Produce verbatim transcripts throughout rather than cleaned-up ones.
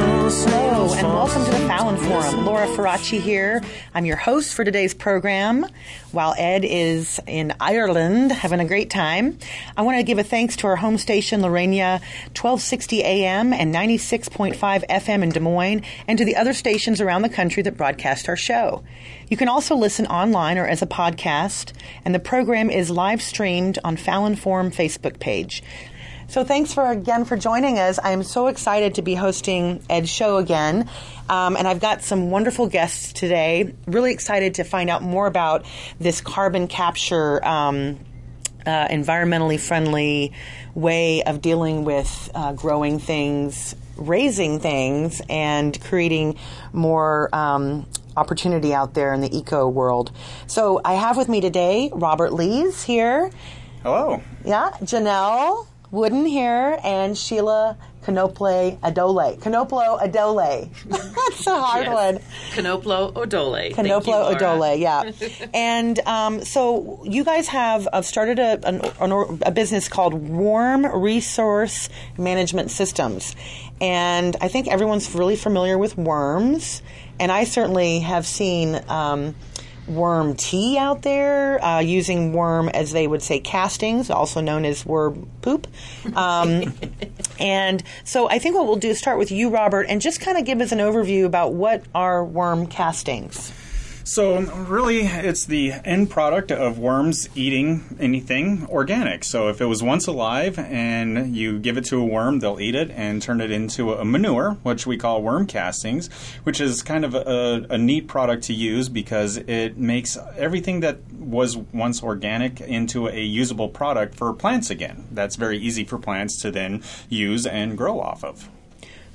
Hello, and welcome to the Fallon Forum. Laura Fraracci here. I'm your host for today's program. While Ed is in Ireland having a great time, I want to give a thanks to our home station, Lorena, twelve sixty A M and ninety-six point five F M in Des Moines, and to the other stations around the country that broadcast our show. You can also listen online or as a podcast, and the program is live streamed on Fallon Forum Facebook page. So thanks for again for joining us. I am so excited to be hosting Ed's show again. Um, and I've got some wonderful guests today. Really excited to find out more about this carbon capture, um, uh, environmentally friendly way of dealing with uh, growing things, raising things, and creating more um opportunity out there in the eco world. So I have with me today Robert Lees here. Hello. Yeah, Janelle Wooden here, and Sheila Canoplo Adole. Canoplo Adole. That's a hard yes. one. Canoplo Adole. Canoplo Adole, yeah. And um, so you guys have I've started a, an, a business called Worm Resource Management Systems. And I think everyone's really familiar with worms. And I certainly have seen um, worm tea out there, uh, using worm, as they would say, castings, also known as worm poop. Um, and so I think what we'll do is start with you, Robert, and just kind of give us an overview about what are worm castings. So really, it's the end product of worms eating anything organic. So if it was once alive and you give it to a worm, they'll eat it and turn it into a manure, which we call worm castings, which is kind of a, a neat product to use because it makes everything that was once organic into a usable product for plants again. That's very easy for plants to then use and grow off of.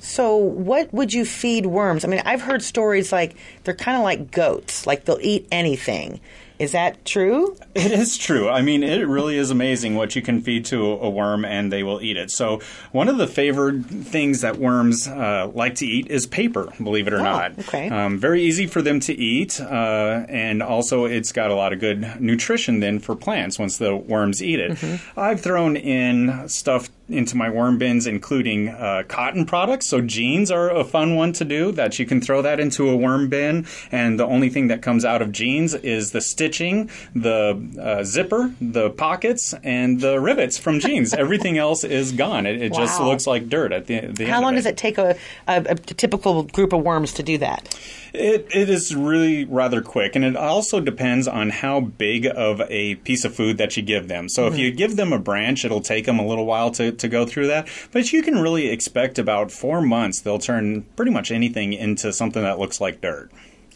So what would you feed worms? I mean, I've heard stories like they're kind of like goats, like they'll eat anything. Is that true? It is true. I mean, it really is amazing what you can feed to a worm and they will eat it. So one of the favored things that worms uh, like to eat is paper, believe it or oh, not. Okay. Um, very easy for them to eat. Uh, and also it's got a lot of good nutrition then for plants once the worms eat it. Mm-hmm. I've thrown in stuff into my worm bins, including uh, cotton products. So jeans are a fun one to do, that you can throw that into a worm bin. And the only thing that comes out of jeans is the stitch. Stitching, the uh, zipper, the pockets, and the rivets from jeans. Everything else is gone. It, it wow. just looks like dirt at the, the How end of it. How long does it take a, a, a typical group of worms to do that? It, it is really rather quick, and it also depends on how big of a piece of food that you give them. So mm-hmm. if you give them a branch, it'll take them a little while to, to go through that. But you can really expect about four months, they'll turn pretty much anything into something that looks like dirt.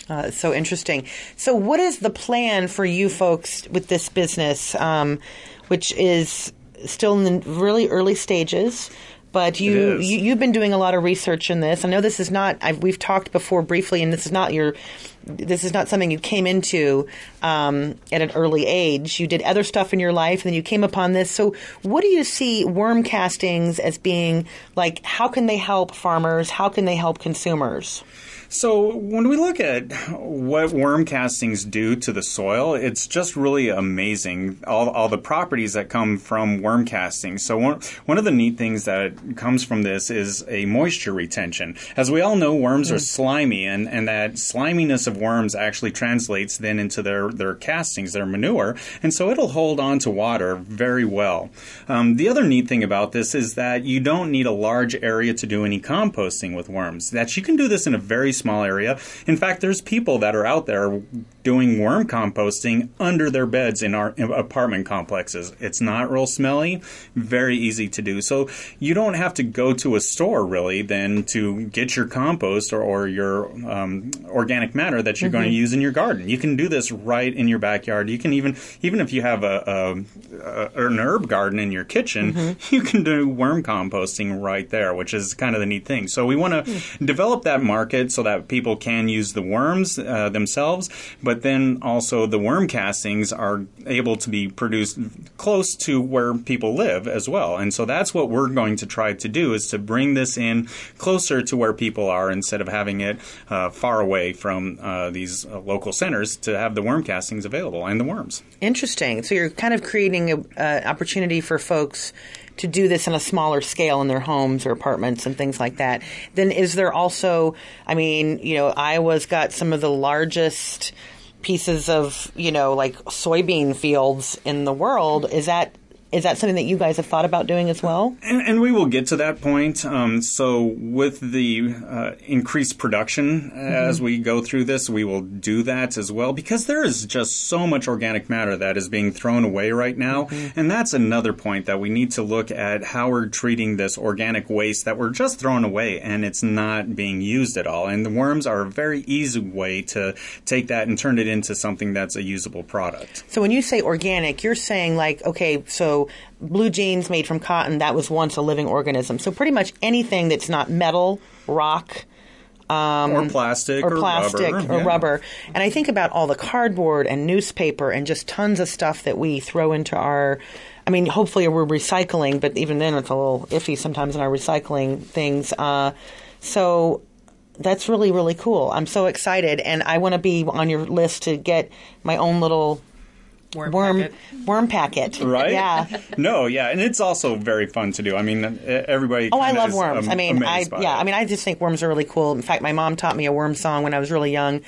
Uh, so interesting. So what is the plan for you folks with this business, um, which is still in the really early stages? But you, you, you've been doing a lot of research in this. I know this is not I've, – we've talked before briefly, and this is not your – this is not something you came into um, at an early age. You did other stuff in your life, and then you came upon this. So what do you see worm castings as being like? How can they help farmers? How can they help consumers? So when we look at what worm castings do to the soil, it's just really amazing, all, all the properties that come from worm castings. So one, one of the neat things that comes from this is a moisture retention. As we all know, worms mm. are slimy, and, and that sliminess of worms actually translates then into their, their castings, their manure, and so it'll hold on to water very well. Um, the other neat thing about this is that you don't need a large area to do any composting with worms, that you can do this in a very small area. In fact, there's people that are out there doing worm composting under their beds in our apartment complexes. It's not real smelly, very easy to do. So you don't have to go to a store really then to get your compost or, or your um, organic matter that you're mm-hmm. going to use in your garden. You can do this right in your backyard. You can even, even if you have a, a, a an herb garden in your kitchen, mm-hmm. you can do worm composting right there, which is kind of the neat thing. So we want to mm-hmm. develop that market so that that people can use the worms uh, themselves, but then also the worm castings are able to be produced close to where people live as well. And so that's what we're going to try to do, is to bring this in closer to where people are instead of having it uh, far away from uh, these uh, local centers, to have the worm castings available and the worms. Interesting. So you're kind of creating an uh, opportunity for folks to do this on a smaller scale in their homes or apartments and things like that, then is there also, I mean, you know, Iowa's got some of the largest pieces of, you know, like soybean fields in the world. Is that Is that something that you guys have thought about doing as well? And, and we will get to that point. Um, so with the uh, increased production mm-hmm. as we go through this, we will do that as well, because there is just so much organic matter that is being thrown away right now. Mm-hmm. And that's another point that we need to look at, how we're treating this organic waste that we're just throwing away and it's not being used at all. And the worms are a very easy way to take that and turn it into something that's a usable product. So when you say organic, you're saying like, okay, so blue jeans made from cotton, that was once a living organism. So pretty much anything that's not metal, rock, um, or plastic, or, or plastic, rubber. or yeah. rubber. And I think about all the cardboard and newspaper and just tons of stuff that we throw into our, I mean, hopefully we're recycling, but even then it's a little iffy sometimes in our recycling things. Uh, so that's really, really cool. I'm so excited, and I want to be on your list to get my own little Worm, worm packet. Worm packet. Right? Yeah. No, yeah. And it's also very fun to do. I mean, everybody Oh, I love worms. Am- I mean, I yeah, it. I mean, I just think worms are really cool. In fact, my mom taught me a worm song when I was really young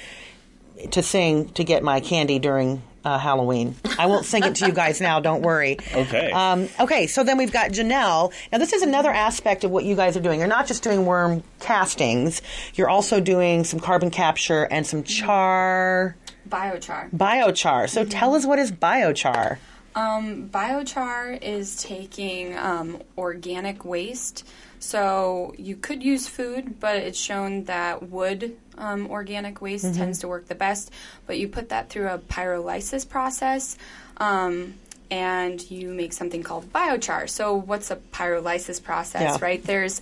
to sing to get my candy during uh, Halloween. I won't sing it to you guys now. Don't worry. Okay. Um, okay. So then we've got Janelle. Now, this is another aspect of what you guys are doing. You're not just doing worm castings. You're also doing some carbon capture and some char... Biochar. Biochar. So mm-hmm. tell us, what is biochar? Um, biochar is taking um, organic waste. So you could use food, but it's shown that wood um, organic waste mm-hmm. tends to work the best. But you put that through a pyrolysis process, um, and you make something called biochar. So what's a pyrolysis process, yeah. right? There's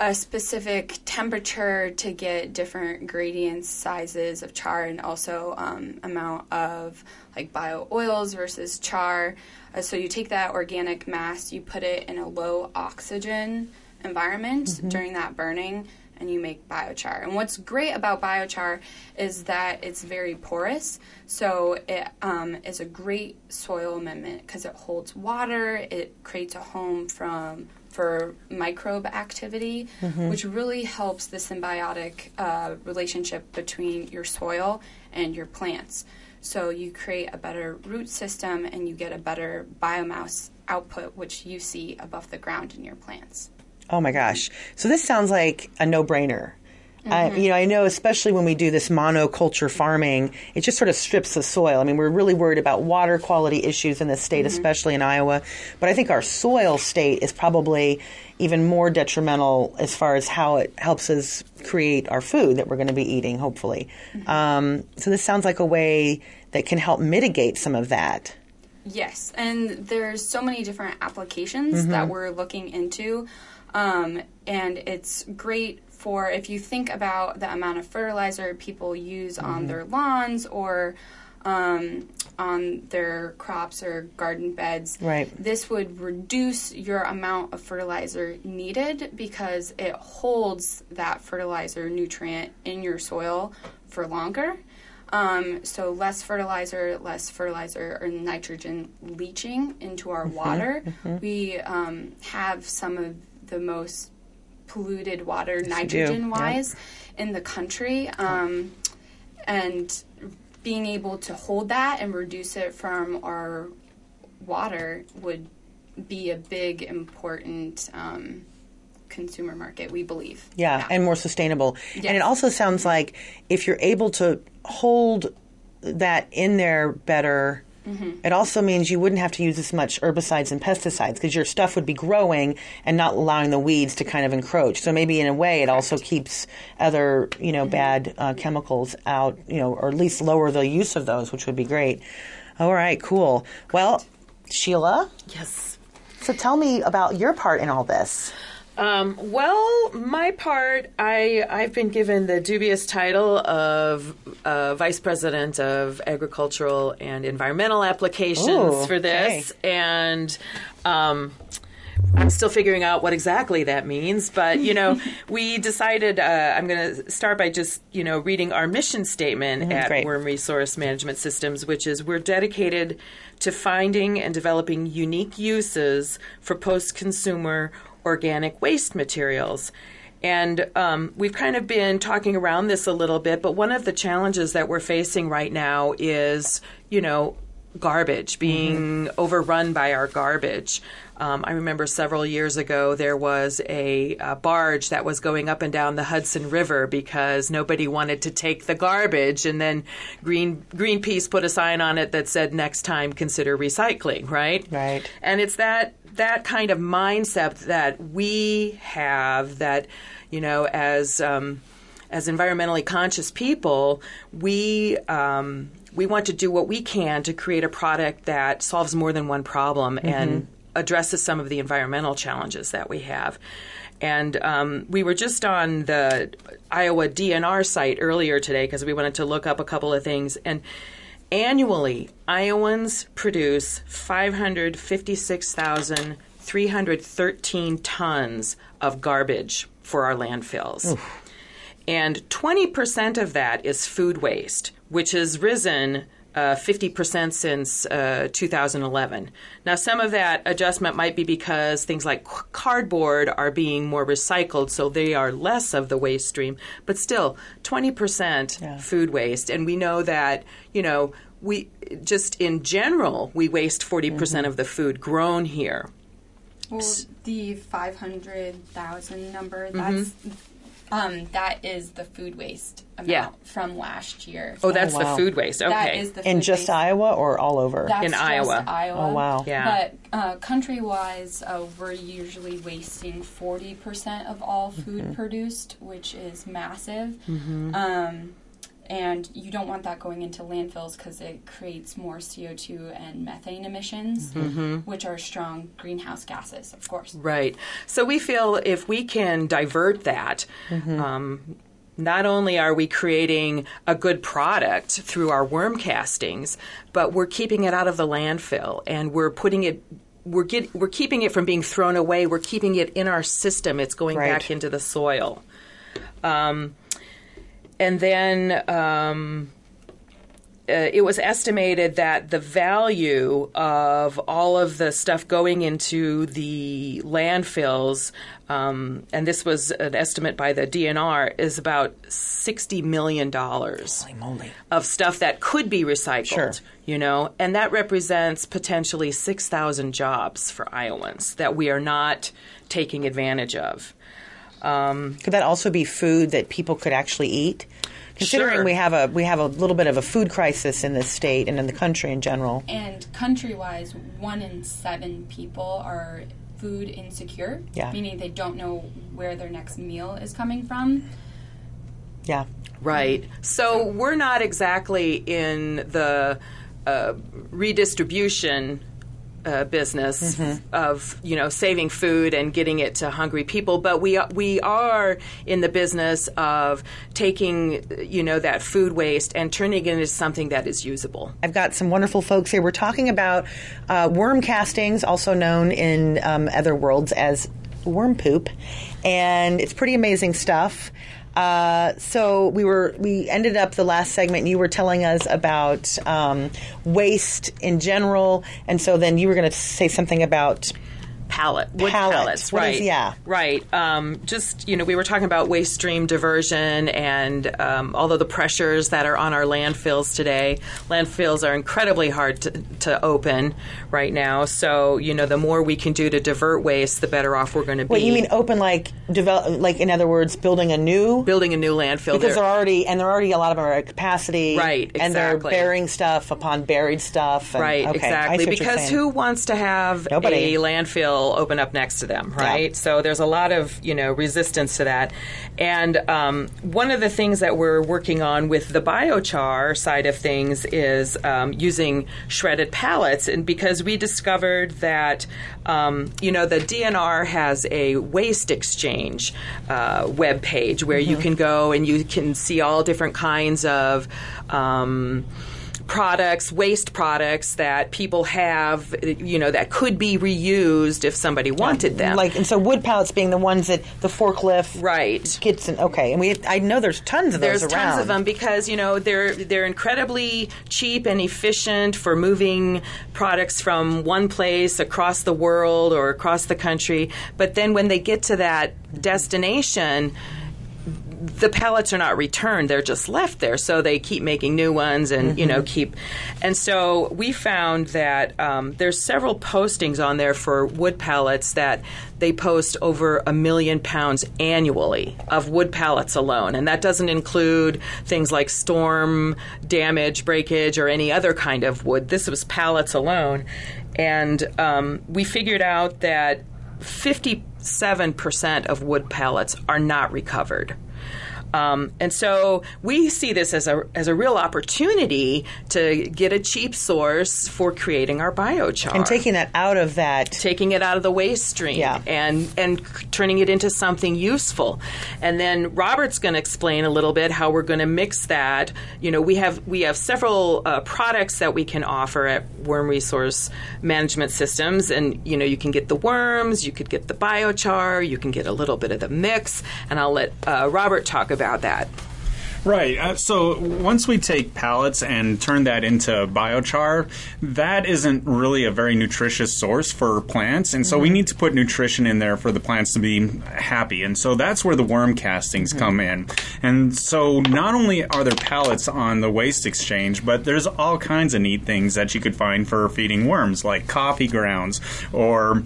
a specific temperature to get different gradients, sizes of char, and also um, amount of like bio oils versus char. Uh, so you take that organic mass, you put it in a low oxygen environment mm-hmm. during that burning, and you make biochar. And what's great about biochar is that it's very porous, so it um, is a great soil amendment because it holds water, it creates a home from for microbe activity, mm-hmm. which really helps the symbiotic uh, relationship between your soil and your plants. So you create a better root system and you get a better biomass output, which you see above the ground in your plants. Oh my gosh. So this sounds like a no-brainer. Mm-hmm. Uh, you know, I know especially when we do this monoculture farming, it just sort of strips the soil. I mean, we're really worried about water quality issues in this state, mm-hmm. especially in Iowa. But I think our soil state is probably even more detrimental as far as how it helps us create our food that we're going to be eating, hopefully. Mm-hmm. Um, so this sounds like a way that can help mitigate some of that. Yes, and there's so many different applications mm-hmm. that we're looking into, um, and it's great for if you think about the amount of fertilizer people use mm-hmm. on their lawns or um, on their crops or garden beds, right. This would reduce your amount of fertilizer needed because it holds that fertilizer nutrient in your soil for longer. Um, so less fertilizer, less fertilizer or nitrogen leaching into our mm-hmm. water. Mm-hmm. We um, have some of the most polluted water, yes, nitrogen-wise, yeah. in the country. Um, and being able to hold that and reduce it from our water would be a big, important um, consumer market, we believe. Yeah, yeah. And more sustainable. Yes. And it also sounds like if you're able to hold that in there better, mm-hmm. it also means you wouldn't have to use as much herbicides and pesticides because your stuff would be growing and not allowing the weeds to kind of encroach. So maybe in a way it also keeps other, you know, mm-hmm. bad uh, chemicals out, you know, or at least lower the use of those, which would be great. All right, cool. Well, Sheila? Yes. So tell me about your part in all this. Um, well, my part, I, I've been given the dubious title of uh, Vice President of Agricultural and Environmental Applications Ooh, for this. Okay. And um, I'm still figuring out what exactly that means. But, you know, we decided uh, I'm going to start by just, you know, reading our mission statement mm-hmm, at great. Worm Resource Management Systems, which is we're dedicated to finding and developing unique uses for post-consumer organic waste materials. And um, we've kind of been talking around this a little bit, but one of the challenges that we're facing right now is, you know, garbage, being mm-hmm. overrun by our garbage. Um, I remember several years ago there was a, a barge that was going up and down the Hudson River because nobody wanted to take the garbage, and then Green Greenpeace put a sign on it that said, "Next time, consider recycling." Right, right. And it's that that kind of mindset that we have that, you know, as um, as environmentally conscious people, we. Um, We want to do what we can to create a product that solves more than one problem mm-hmm. and addresses some of the environmental challenges that we have. And um, we were just on the Iowa D N R site earlier today because we wanted to look up a couple of things. And annually, Iowans produce five hundred fifty-six thousand three hundred thirteen tons of garbage for our landfills. Oof. And twenty percent of that is food waste, which has risen uh, fifty percent since uh, two thousand eleven. Now, some of that adjustment might be because things like cardboard are being more recycled, so they are less of the waste stream. But still, twenty percent yeah. food waste. And we know that, you know, we just in general, we waste forty percent mm-hmm. of the food grown here. Well, the five hundred thousand number, that's... Mm-hmm. Um, that is the food waste amount yeah. from last year. Oh, that's oh, wow. the food waste. Okay. That is the food in just waste. Iowa or all over? That's in just Iowa. Iowa. Oh, wow. Yeah. But uh, country-wise, uh, we're usually wasting forty percent of all food mm-hmm. produced, which is massive. Mm-hmm. Um, and you don't want that going into landfills because it creates more C O two and methane emissions, mm-hmm. which are strong greenhouse gases, of course. Right. So we feel if we can divert that, mm-hmm. um, not only are we creating a good product through our worm castings, but we're keeping it out of the landfill and we're putting it We're get, we're keeping it from being thrown away. We're keeping it in our system. It's going right. back into the soil. Um And then um, uh, it was estimated that the value of all of the stuff going into the landfills, um, and this was an estimate by the D N R, is about sixty million dollars holy moly. Of stuff that could be recycled, sure. you know, and that represents potentially six thousand jobs for Iowans that we are not taking advantage of. Um, could that also be food that people could actually eat? Considering sure. we have a we have a little bit of a food crisis in this state and in the country in general. And country-wise, one in seven people are food insecure, yeah. meaning they don't know where their next meal is coming from. Yeah. Right. So we're not exactly in the uh, redistribution Uh, business mm-hmm. of, you know, saving food and getting it to hungry people. But we we are in the business of taking, you know, that food waste and turning it into something that is usable. I've got some wonderful folks here. We're talking about uh, worm castings, also known in um, other worlds as worm poop. And it's pretty amazing stuff. Uh, so we were we ended up the last segment and you were telling us about um, waste in general, and so then you were going to say something about pallet wood pallet. pallets what right is, yeah right um, just you know we were talking about waste stream diversion and um, although the pressures that are on our landfills today, landfills are incredibly hard to, to open right now, so you know the more we can do to divert waste, the better off we're going to be. Well, you mean open like develop like in other words building a new building a new landfill because they're, they're already and they're already a lot of them are at capacity right exactly. and they're burying stuff upon buried stuff and, right okay, exactly because who wants to have Nobody. a landfill open up next to them, right? Yeah. So there's a lot of, you know, resistance to that. And um, one of the things that we're working on with the biochar side of things is um, using shredded pallets. And because we discovered that, um, you know, the D N R has a waste exchange uh, web page where mm-hmm. you can go and you can see all different kinds of um, products, waste products that people have, you know, that could be reused if somebody wanted them. Like, and so wood pallets being the ones that the forklift, right, gets in. Okay, and we I know there's tons of those around. There's tons of them because you know they're they're incredibly cheap and efficient for moving products from one place across the world or across the country. But then when they get to that destination, the pallets are not returned. They're just left there. So they keep making new ones and, mm-hmm. you know, keep. And so we found that um, there's several postings on there for wood pallets that they post over a million pounds annually of wood pallets alone. And that doesn't include things like storm damage, breakage, or any other kind of wood. This was pallets alone. And um, we figured out that fifty-seven percent of wood pallets are not recovered. Um, and so we see this as a as a real opportunity to get a cheap source for creating our biochar. And taking it out of that. Taking it out of the waste stream yeah. and, and turning it into something useful. And then Robert's going to explain a little bit how we're going to mix that. You know, we have, we have several uh, products that we can offer at Worm Resource Management Systems. And, you know, you can get the worms, you could get the biochar, you can get a little bit of the mix. And I'll let uh, Robert talk about about that. Right. Uh, so once we take pallets and turn that into biochar, that isn't really a very nutritious source for plants. And so mm-hmm. we need to put nutrition in there for the plants to be happy. And so that's where the worm castings mm-hmm. come in. And so not only are there pallets on the waste exchange, but there's all kinds of neat things that you could find for feeding worms, like coffee grounds or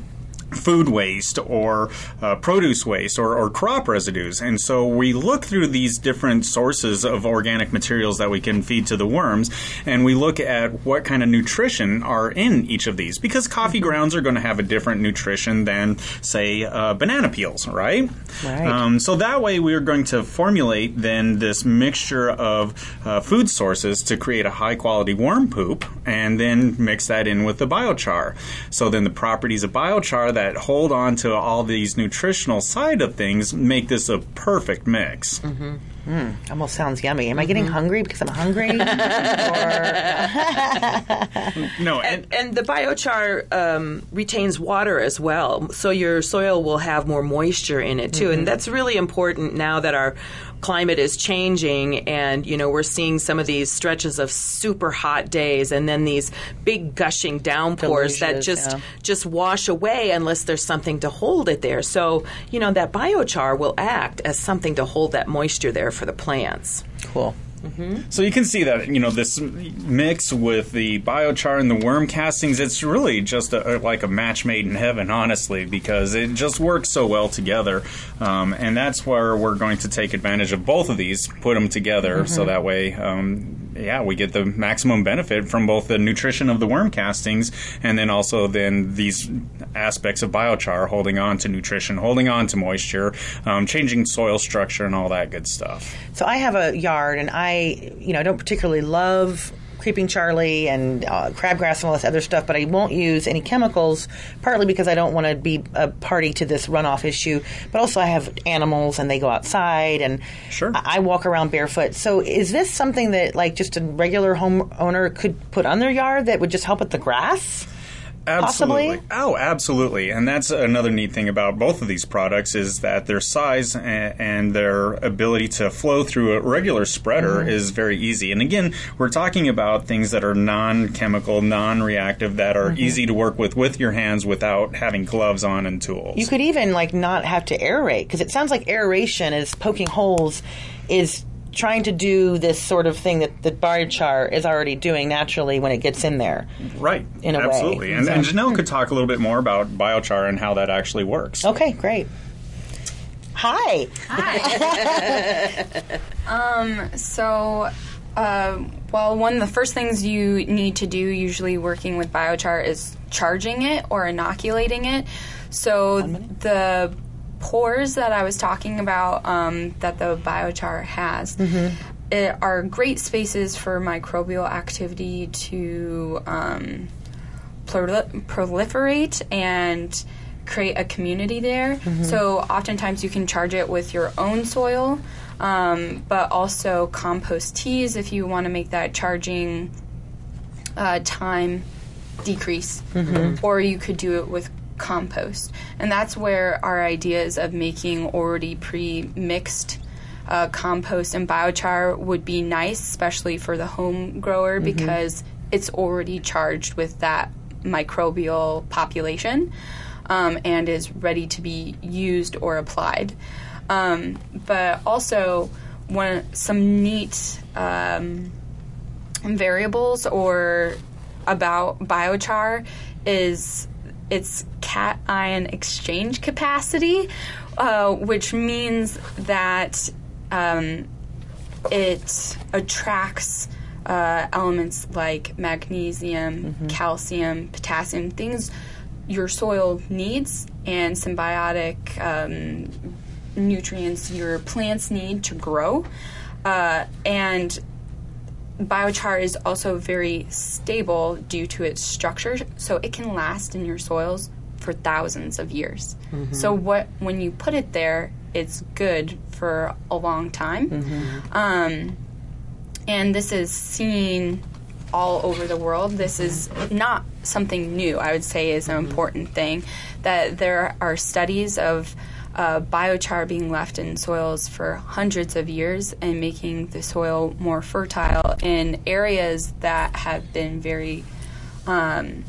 food waste or uh, produce waste or, or crop residues. And so we look through these different sources of organic materials that we can feed to the worms, and we look at what kind of nutrition are in each of these, because coffee grounds are going to have a different nutrition than, say, uh, banana peels, right? Right. Um, so that way we're going to formulate then this mixture of uh, food sources to create a high-quality worm poop and then mix that in with the biochar. So then the properties of biochar that that hold on to all these nutritional side of things make this a perfect mix. Mm-hmm. Mm, almost sounds yummy. Am mm-hmm. I getting hungry because I'm hungry? or... no. And, and, and the biochar um, retains water as well, so your soil will have more moisture in it too. Mm-hmm. And that's really important now that our climate is changing, and you know we're seeing some of these stretches of super hot days, and then these big gushing downpours Delicious, that just yeah. just wash away unless there's something to hold it there. So you know that biochar will act as something to hold that moisture there for the plants. Cool. Mm-hmm. So you can see that, you know, this mix with the biochar and the worm castings, it's really just a, like a match made in heaven, honestly, because it just works so well together. Um, and that's where we're going to take advantage of both of these, put them together, mm-hmm. so that way, um, yeah, we get the maximum benefit from both the nutrition of the worm castings and then also then these aspects of biochar, holding on to nutrition, holding on to moisture, um, changing soil structure and all that good stuff. So I have a yard, and I I, you know, I don't particularly love creeping Charlie and uh, crabgrass and all this other stuff, but I won't use any chemicals, partly because I don't want to be a party to this runoff issue, but also I have animals and they go outside, and sure. I-, I walk around barefoot. So is this something that, like, just a regular homeowner could put on their yard that would just help with the grass? Absolutely. Possibly? Oh, absolutely. And that's another neat thing about both of these products is that their size and, and their ability to flow through a regular spreader mm-hmm. is very easy. And again, we're talking about things that are non-chemical, non-reactive, that are mm-hmm. easy to work with with your hands without having gloves on and tools. You could even like not have to aerate, because it sounds like aeration is poking holes, is trying to do this sort of thing that the biochar is already doing naturally when it gets in there. Right. In a Absolutely. way. Absolutely. And, so. and Janelle could talk a little bit more about biochar and how that actually works. Okay, great. Hi. Hi. um, so, uh, well, one of the first things you need to do usually working with biochar is charging it or inoculating it. So the pores that I was talking about um, that the biochar has mm-hmm. it are great spaces for microbial activity to um, prol- proliferate and create a community there. Mm-hmm. So oftentimes you can charge it with your own soil, um, but also compost teas if you want to make that charging uh, time decrease, mm-hmm. or you could do it with compost. And that's where our ideas of making already pre-mixed uh, compost and biochar would be nice, especially for the home grower, mm-hmm. because it's already charged with that microbial population um, and is ready to be used or applied. Um, but also one, some neat um, variables or about biochar is its cation exchange capacity, uh, which means that um, it attracts uh, elements like magnesium, mm-hmm. calcium, potassium, things your soil needs, and symbiotic um, nutrients your plants need to grow. Uh, and biochar is also very stable due to its structure, so it can last in your soils for thousands of years. Mm-hmm. So what when you put it there, it's good for a long time. Mm-hmm. Um, and this is seen all over the world. This is not something new, I would say, is an mm-hmm. important thing, that there are studies of Uh, biochar being left in soils for hundreds of years and making the soil more fertile in areas that have been very um,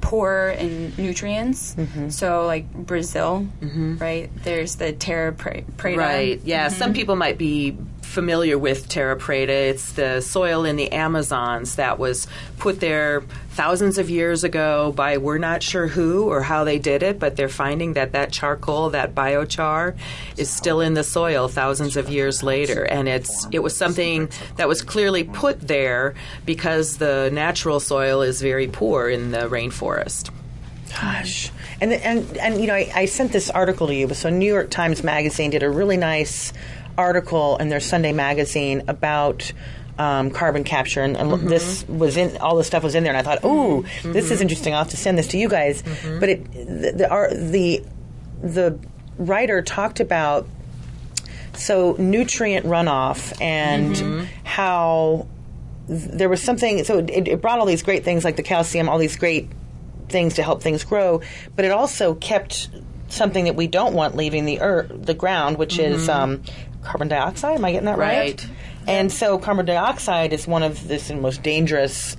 poor in nutrients. Mm-hmm. So, like Brazil, mm-hmm. right? There's the terra preta. Right, yeah. Mm-hmm. Some people might be familiar with terra preta. It's the soil in the Amazons that was put there thousands of years ago by we're not sure who or how they did it, but they're finding that that charcoal, that biochar, is still in the soil thousands of years later. And it's it was something that was clearly put there because the natural soil is very poor in the rainforest. Gosh. And, and, and you know, I, I sent this article to you. So New York Times Magazine did a really nice article in their Sunday magazine about um, carbon capture, and, and mm-hmm. this was in all the stuff was in there, and I thought, "Ooh, mm-hmm. this is interesting. I'll have to send this to you guys." Mm-hmm. But it, the, the the writer talked about so nutrient runoff and mm-hmm. how there was something. So it, it brought all these great things like the calcium, all these great things to help things grow, but it also kept something that we don't want leaving the earth, the ground, which mm-hmm. is. Um, Carbon dioxide, am I getting that right? Right. And so carbon dioxide is one of the most dangerous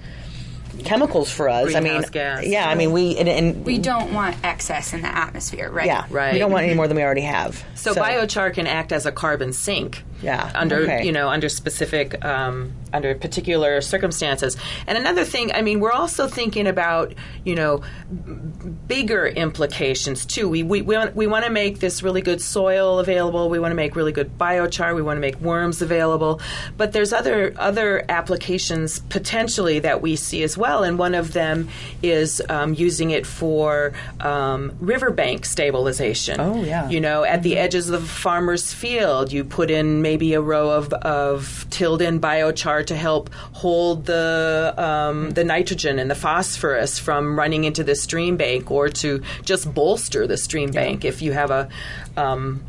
chemicals for us. Greenhouse I mean, gas. Yeah, I mean, we... And, and we don't want excess in the atmosphere, right? Yeah, right. We don't want any more than we already have. So, so. Biochar can act as a carbon sink. Yeah. Under, okay. you know, under specific, um, under particular circumstances. And another thing, I mean, we're also thinking about, you know, b- bigger implications, too. We we, we want, we want to make this really good soil available. We want to make really good biochar. We want to make worms available. But there's other, other applications potentially that we see as well. And one of them is um, using it for um, riverbank stabilization. Oh, yeah. You know, at the edges of the farmer's field, you put in maybe a row of, of tilled-in biochar to help hold the um, the nitrogen and the phosphorus from running into the stream bank, or to just bolster the stream yeah. bank if you have a... Um,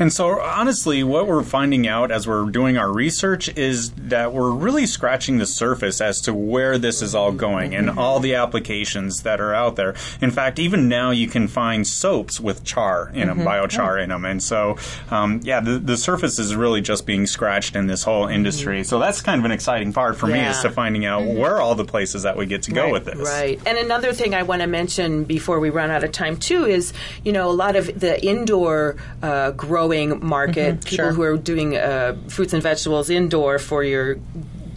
And so, honestly, what we're finding out as we're doing our research is that we're really scratching the surface as to where this is all going and all the applications that are out there. In fact, even now you can find soaps with char in them, mm-hmm. biochar in them. And so, um, yeah, the, the surface is really just being scratched in this whole industry. So that's kind of an exciting part for yeah. me, is to finding out mm-hmm. where all the places that we get to go right, with this. Right. And another thing I want to mention before we run out of time, too, is, you know, a lot of the indoor uh, growth market, mm-hmm, people sure. who are doing uh, fruits and vegetables indoor for your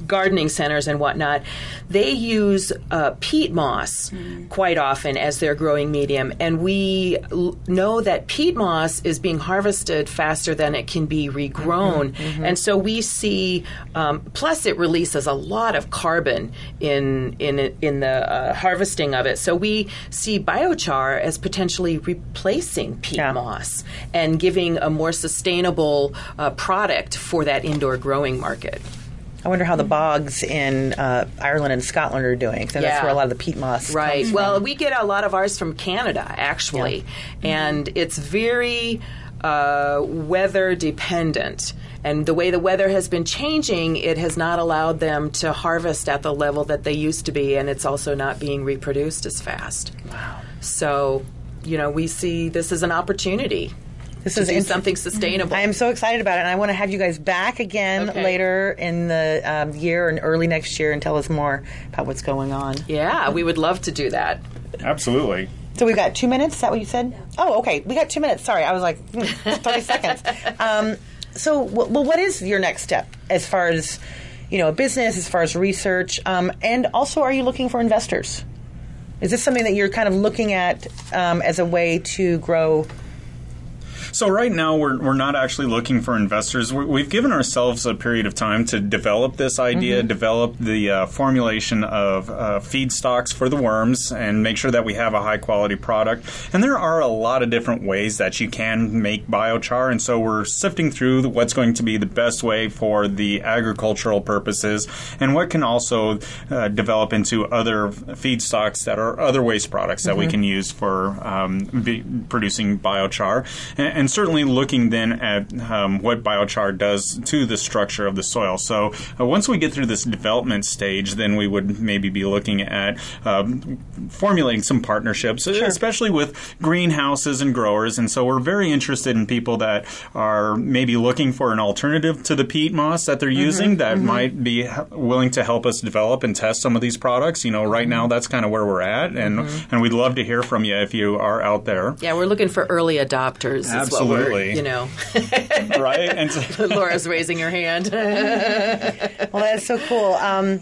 gardening centers and whatnot, they use uh, peat moss mm. quite often as their growing medium. And we l- know that peat moss is being harvested faster than it can be regrown. Mm-hmm, mm-hmm. And so we see, um, plus it releases a lot of carbon in in, in the uh, harvesting of it. So we see biochar as potentially replacing peat yeah. moss and giving a more sustainable uh, product for that indoor growing market. I wonder how the bogs in uh, Ireland and Scotland are doing. So yeah. that's where a lot of the peat moss right. comes from. Well, we get a lot of ours from Canada, actually. Yeah. And mm-hmm. it's very... uh, weather dependent. And the way the weather has been changing, it has not allowed them to harvest at the level that they used to be, and it's also not being reproduced as fast. Wow. So, you know, we see this as an opportunity. This to is do int- something sustainable. I am so excited about it, and I want to have you guys back again okay. later in the um, year and early next year and tell us more about what's going on. Yeah, we would love to do that. Absolutely. So we've got two minutes? Is that what you said? Yeah. Oh, okay. We got two minutes. Sorry, I was like, mm, thirty seconds. Um, so, well, what is your next step as far as, you know, a business, as far as research? Um, and also, are you looking for investors? Is this something that you're kind of looking at um, as a way to grow? So right now, we're we're not actually looking for investors. We're, we've given ourselves a period of time to develop this idea, mm-hmm. develop the uh, formulation of uh, feedstocks for the worms, and make sure that we have a high-quality product. And there are a lot of different ways that you can make biochar, and so we're sifting through what's going to be the best way for the agricultural purposes and what can also uh, develop into other feedstocks that are other waste products that mm-hmm. we can use for um, be producing biochar. And, And certainly looking then at um, what biochar does to the structure of the soil. So uh, once we get through this development stage, then we would maybe be looking at um, formulating some partnerships, sure. especially with greenhouses and growers. And so we're very interested in people that are maybe looking for an alternative to the peat moss that they're mm-hmm. using that mm-hmm. might be willing to help us develop and test some of these products. You know, right mm-hmm. now that's kind of where we're at. And, mm-hmm. and we'd love to hear from you if you are out there. Yeah, we're looking for early adopters. Absolutely. Absolutely. You know. Right? And so Laura's raising her hand. Well, that's so cool. Um,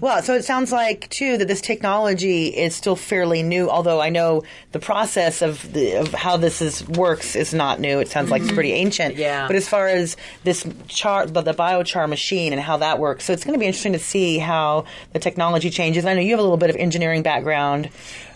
well, so it sounds like, too, that this technology is still fairly new, although I know the process of, the, of how this is, works is not new. It sounds like mm-hmm. it's pretty ancient. Yeah. But as far as this char, the biochar machine and how that works, so it's going to be interesting to see how the technology changes. I know you have a little bit of engineering background.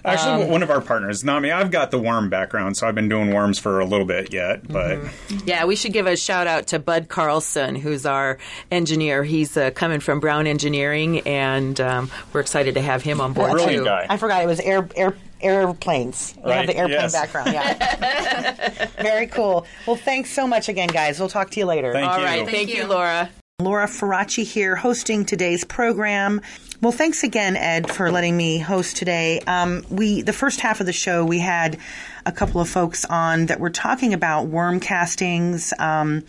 Actually, um, one of our partners, not me. I've got the worm background, so I've been doing worms for a little bit yet. But mm-hmm. yeah, we should give a shout out to Bud Carlson, who's our engineer. He's uh, coming from Brown Engineering, and um, we're excited to have him on board. Brilliant too. Guy. I forgot it was air air airplanes. Right. We have the airplane yes. background. Yeah, very cool. Well, thanks so much again, guys. We'll talk to you later. Thank All you. right, thank, thank you, you, Laura. Laura Fraracci here, hosting today's program. Well, thanks again, Ed, for letting me host today. Um, we the first half of the show, we had a couple of folks on that were talking about worm castings um,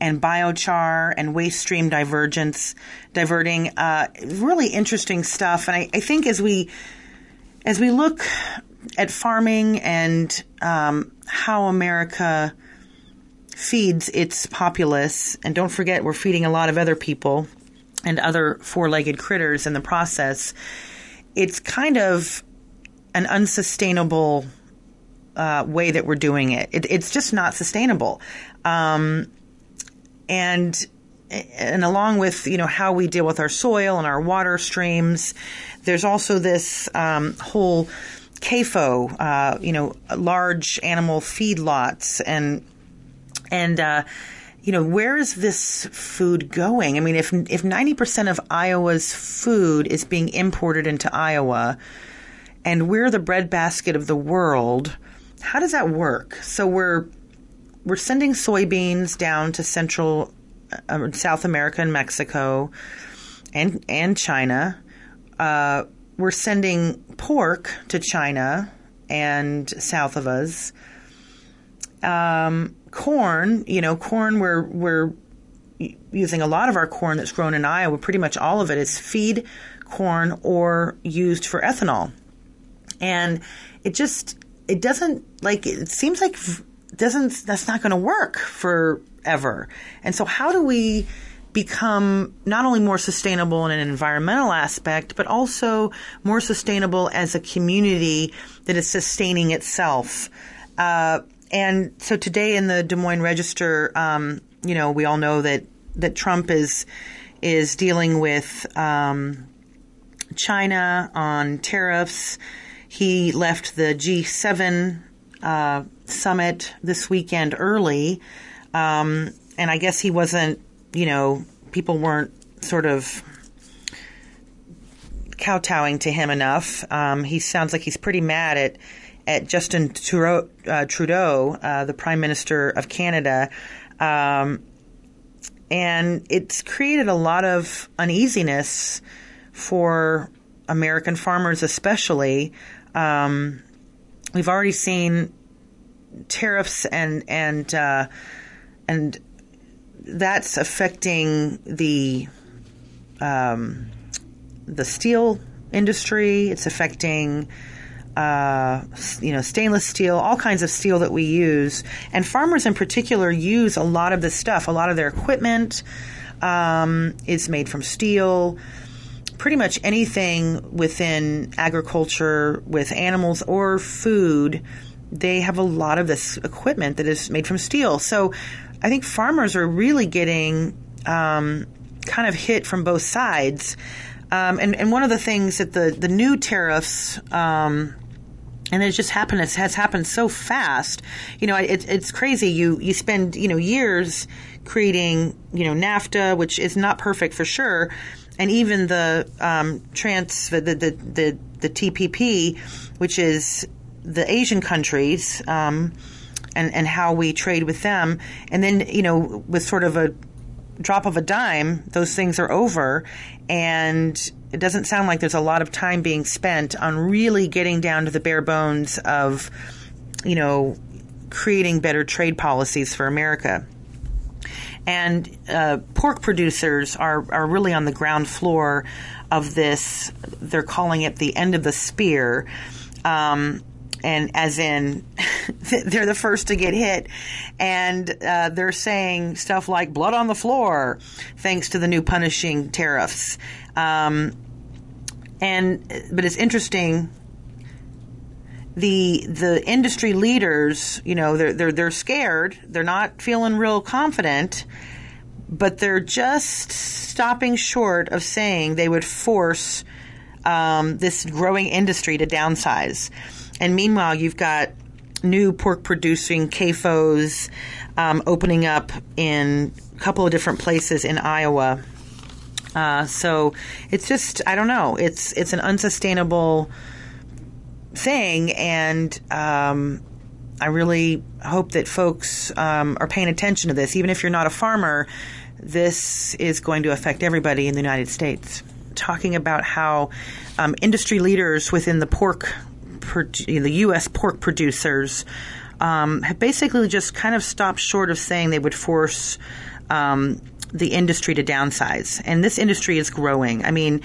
and biochar and waste stream divergence, diverting. Uh, really interesting stuff. And I, I think as we as we look at farming and um, how America feeds its populace, and don't forget we're feeding a lot of other people and other four-legged critters in the process, it's kind of an unsustainable uh, way that we're doing it. it it's just not sustainable. Um, and and along with, you know, how we deal with our soil and our water streams, there's also this um, whole C A F O, uh, you know, large animal feedlots and and uh you know, where is this food going? I mean, if if ninety percent of Iowa's food is being imported into Iowa and we're the breadbasket of the world, how does that work? So we're we're sending soybeans down to Central uh, South America and Mexico and and China. Uh, we're sending pork to China and south of us. Um Corn, you know, corn, we're, we're using a lot of our corn that's grown in Iowa. Pretty much all of it is feed corn or used for ethanol. And it just, it doesn't, like, it seems like doesn't, that's not going to work forever. And so how do we become not only more sustainable in an environmental aspect, but also more sustainable as a community that is sustaining itself? Uh, And so today in the Des Moines Register, um, you know, we all know that, that Trump is is dealing with um, China on tariffs. He left the G seven uh, summit this weekend early. Um, and I guess he wasn't, you know, people weren't sort of kowtowing to him enough. Um, he sounds like he's pretty mad at at Justin Trudeau, uh, Trudeau uh, the Prime Minister of Canada, um, and it's created a lot of uneasiness for American farmers, especially. Um, we've already seen tariffs and and uh, and that's affecting the um, the steel industry. It's affecting uh, you know stainless steel, all kinds of steel that we use, and farmers in particular use a lot of this stuff. A lot of their equipment um, is made from steel. Pretty much anything within agriculture with animals or food, they have a lot of this equipment that is made from steel. So I think farmers are really getting um, kind of hit from both sides. Um, and, and one of the things that the, the new tariffs, um, and it just happened, it has happened so fast. You know, it, it's crazy. You, you spend, you know, years creating, you know, NAFTA, which is not perfect for sure. And even the um, trans the, the the the T P P, which is the Asian countries, um, and and how we trade with them, and then you know with sort of a drop of a dime, those things are over, and it doesn't sound like there's a lot of time being spent on really getting down to the bare bones of you know creating better trade policies for America. And uh, pork producers are, are really on the ground floor of this. They're calling it the end of the spear. Um, and as in, they're the first to get hit. And uh, they're saying stuff like blood on the floor, thanks to the new punishing tariffs. Um, and but it's interesting. The the industry leaders, you know, they're they're they're scared. They're not feeling real confident, but they're just stopping short of saying they would force um, this growing industry to downsize. And meanwhile, you've got new pork producing C A F Os um, opening up in a couple of different places in Iowa. Uh, so it's just I don't know. It's it's an unsustainable thing, and um, I really hope that folks um, are paying attention to this. Even if you're not a farmer, this is going to affect everybody in the United States. Talking about how um, industry leaders within the pork, you know, the U S pork producers um, have basically just kind of stopped short of saying they would force um, the industry to downsize. And this industry is growing. I mean,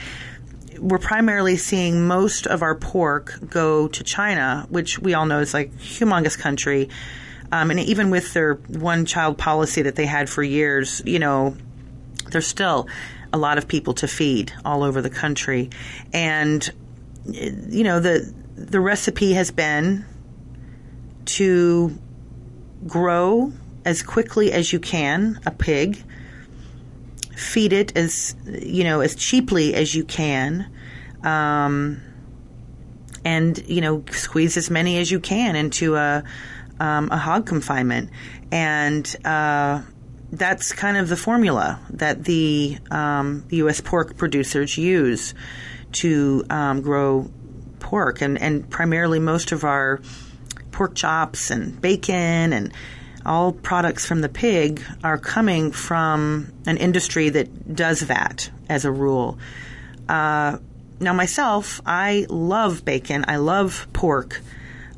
we're primarily seeing most of our pork go to China, which we all know is like a humongous country. Um, and even with their one-child policy that they had for years, you know, there's still a lot of people to feed all over the country. And, you know, the the recipe has been to grow as quickly as you can a pig, feed it as you know as cheaply as you can, um, and you know squeeze as many as you can into a um, a hog confinement, and uh, that's kind of the formula that the um, U S pork producers use to um, grow pork, and and primarily most of our pork chops and bacon and all products from the pig are coming from an industry that does that as a rule. Uh, now, myself, I love bacon. I love pork.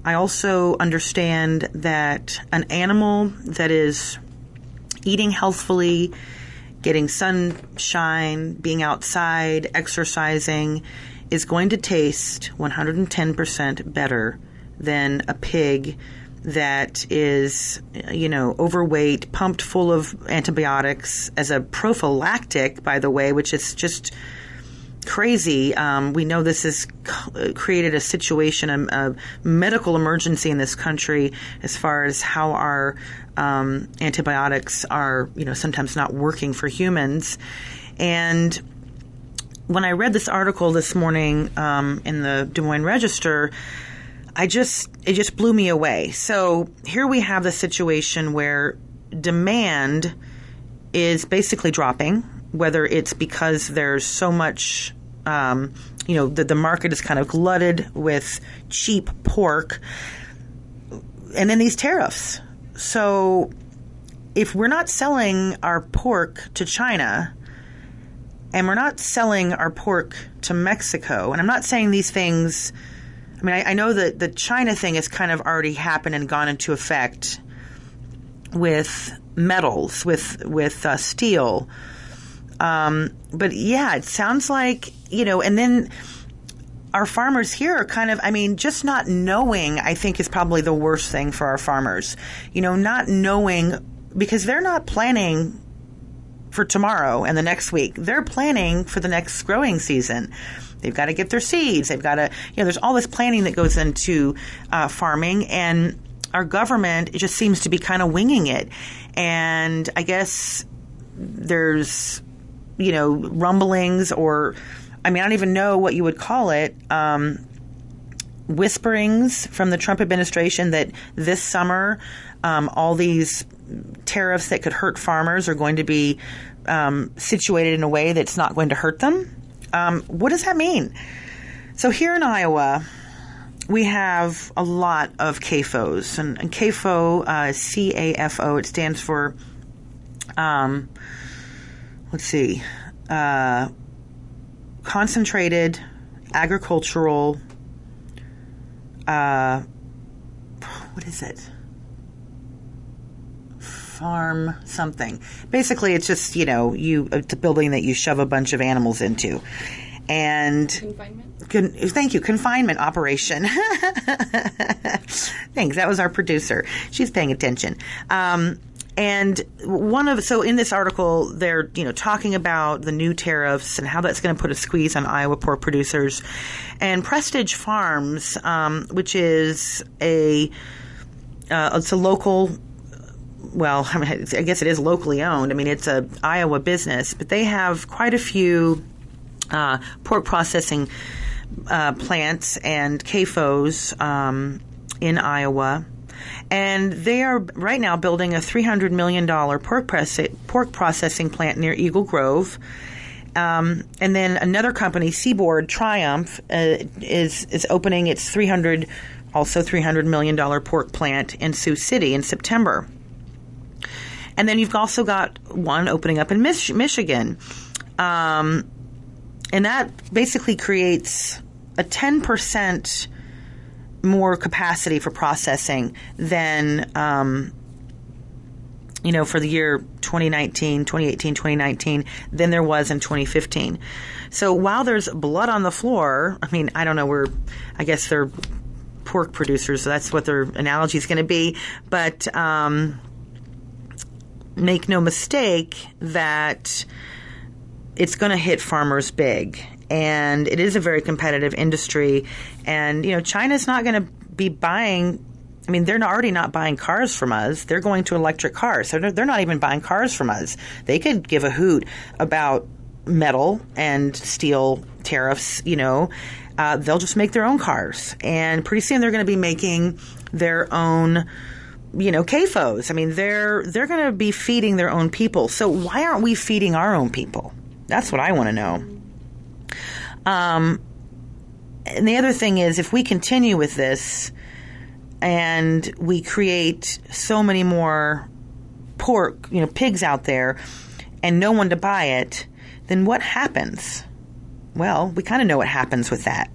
I also understand that an animal that is eating healthfully, getting sunshine, being outside, exercising, is going to taste one hundred ten percent better than a pig that is, you know, overweight, pumped full of antibiotics as a prophylactic, by the way, which is just crazy. Um, we know this has created a situation, a, a medical emergency in this country as far as how our um, antibiotics are, you know, sometimes not working for humans. And when I read this article this morning um, in the Des Moines Register, I just it just blew me away. So here we have the situation where demand is basically dropping, whether it's because there's so much um, you know, the, the market is kind of glutted with cheap pork, and then these tariffs. So if we're not selling our pork to China and we're not selling our pork to Mexico, and I'm not saying these things, I mean, I, I know that the China thing has kind of already happened and gone into effect with metals, with, with uh, steel. Um, but yeah, it sounds like, you know, and then our farmers here are kind of, I mean, just not knowing, I think, is probably the worst thing for our farmers, you know, not knowing, because they're not planning for tomorrow and the next week. They're planning for the next growing season. They've got to get their seeds. They've got to, you know, there's all this planning that goes into uh, farming, and our government, it just seems to be kind of winging it. And I guess there's, you know, rumblings, or, I mean, I don't even know what you would call it, um, whisperings from the Trump administration that this summer um, all these tariffs that could hurt farmers are going to be um, situated in a way that's not going to hurt them. Um, what does that mean? So here in Iowa, we have a lot of C A F Os, and, and C A F O, uh, C A F O, it stands for, um, let's see, uh, Concentrated Agricultural, uh, what is it? Farm something. Basically, it's just, you know, you it's a building that you shove a bunch of animals into. And confinement. Con, thank you, confinement operation. Thanks. That was our producer. She's paying attention. Um, and one of so in this article, they're you know talking about the new tariffs and how that's going to put a squeeze on Iowa pork producers. And Prestige Farms, um, which is a uh, it's a local. Well, I, mean, I guess it is locally owned. I mean, it's a Iowa business, but they have quite a few uh, pork processing uh, plants and C A F Os um, in Iowa, and they are right now building a three hundred million dollars pork, press- pork processing plant near Eagle Grove. Um, and then another company, Seaboard Triumph, uh, is is opening its three hundred also three hundred million dollars pork plant in Sioux City in September. And then you've also got one opening up in Mich- Michigan. Um, and that basically creates a ten percent more capacity for processing than, um, you know, for the year twenty nineteen, twenty eighteen, twenty nineteen, than there was in twenty fifteen. So while there's blood on the floor, I mean, I don't know, we're, I guess they're pork producers, so that's what their analogy is going to be. But, um, make no mistake that it's going to hit farmers big, and it is a very competitive industry. And, you know, China's not going to be buying, I mean, they're already not buying cars from us. They're going to electric cars. So they're not even buying cars from us. They could give a hoot about metal and steel tariffs, you know, uh, they'll just make their own cars. And pretty soon they're going to be making their own, you know, C A F Os. I mean, they're they're going to be feeding their own people. So why aren't we feeding our own people? That's what I want to know. Um, and the other thing is, if we continue with this and we create so many more pork, you know, pigs out there and no one to buy it, then what happens? Well, we kind of know what happens with that.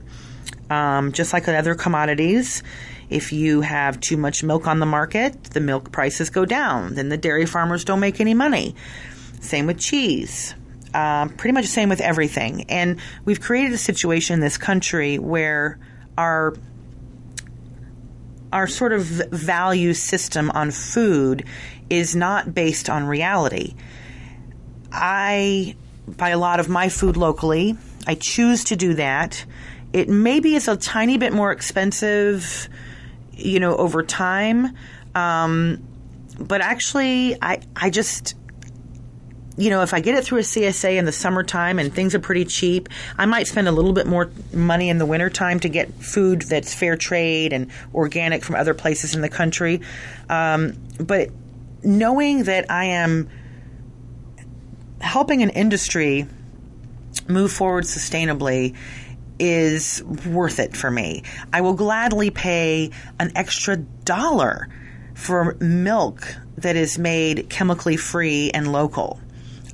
Um, just like with other commodities, if you have too much milk on the market, the milk prices go down. Then the dairy farmers don't make any money. Same with cheese. Um, pretty much the same with everything. And we've created a situation in this country where our our sort of value system on food is not based on reality. I buy a lot of my food locally. I choose to do that. It maybe is a tiny bit more expensive, you know, over time. Um, but actually, I, I just, you know, if I get it through a C S A in the summertime and things are pretty cheap, I might spend a little bit more money in the wintertime to get food that's fair trade and organic from other places in the country. Um, but knowing that I am helping an industry move forward sustainably is worth it for me. I will gladly pay an extra dollar for milk that is made chemically free and local.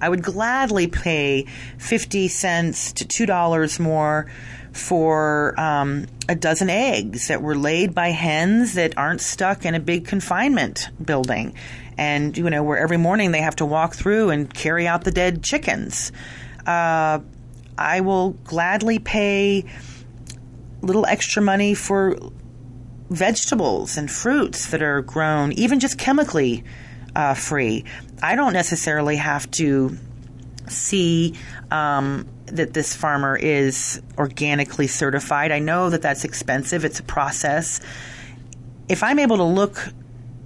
I would gladly pay fifty cents to two dollars more for um, a dozen eggs that were laid by hens that aren't stuck in a big confinement building. And, you know, where every morning they have to walk through and carry out the dead chickens. Uh, I will gladly pay little extra money for vegetables and fruits that are grown, even just chemically Uh, free. I don't necessarily have to see um, that this farmer is organically certified. I know that that's expensive. It's a process. If I'm able to look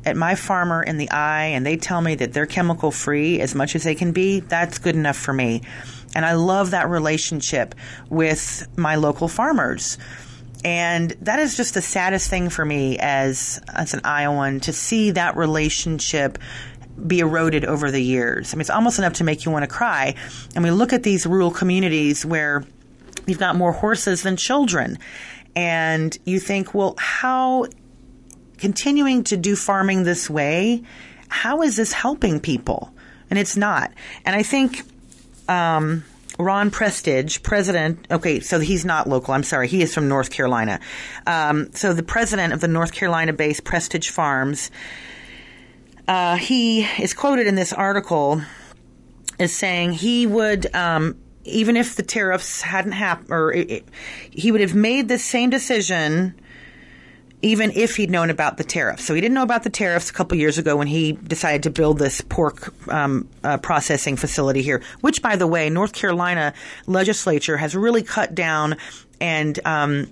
at my farmer in the eye and they tell me that they're chemical free as much as they can be, that's good enough for me. And I love that relationship with my local farmers. And that is just the saddest thing for me as, as an Iowan, to see that relationship be eroded over the years. I mean, it's almost enough to make you want to cry. And we look at these rural communities where you've got more horses than children. And you think, well, how continuing to do farming this way, how is this helping people? And it's not. And I think... Um, Ron Prestige, president, okay, so he's not local, I'm sorry, he is from North Carolina. Um, so the president of the North Carolina-based Prestige Farms, uh, he is quoted in this article as saying he would, um, even if the tariffs hadn't happened, or it, it, he would have made the same decision even if he'd known about the tariffs. So he didn't know about the tariffs a couple years ago when he decided to build this pork um, uh, processing facility here, which, by the way, North Carolina legislature has really cut down and um,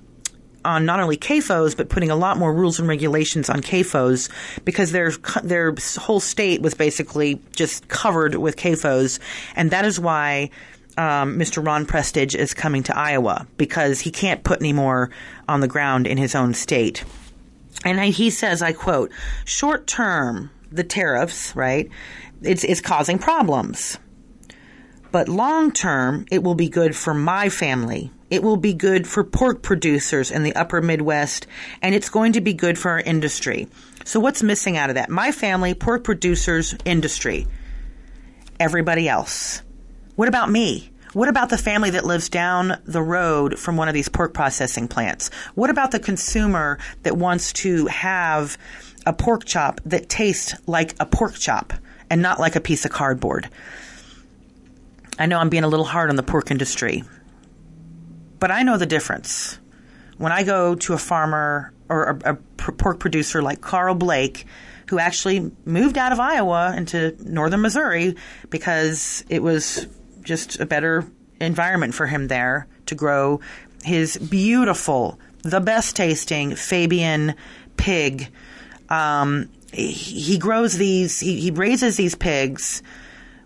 on not only C A F Os, but putting a lot more rules and regulations on C A F Os, because their their whole state was basically just covered with C A F Os. And that is why Um, Mister Ron Prestige is coming to Iowa, because he can't put any more on the ground in his own state. And he says, I quote, short term, the tariffs, right, it's, it's causing problems. But long term, it will be good for my family. It will be good for pork producers in the upper Midwest, and it's going to be good for our industry. So what's missing out of that? My family, pork producers, industry, everybody else. What about me? What about the family that lives down the road from one of these pork processing plants? What about the consumer that wants to have a pork chop that tastes like a pork chop and not like a piece of cardboard? I know I'm being a little hard on the pork industry, but I know the difference. When I go to a farmer or a, a pork producer like Carl Blake, who actually moved out of Iowa into northern Missouri because it was just a better environment for him there to grow his beautiful, the best tasting Fabian pig. Um, he, he grows these, he, he raises these pigs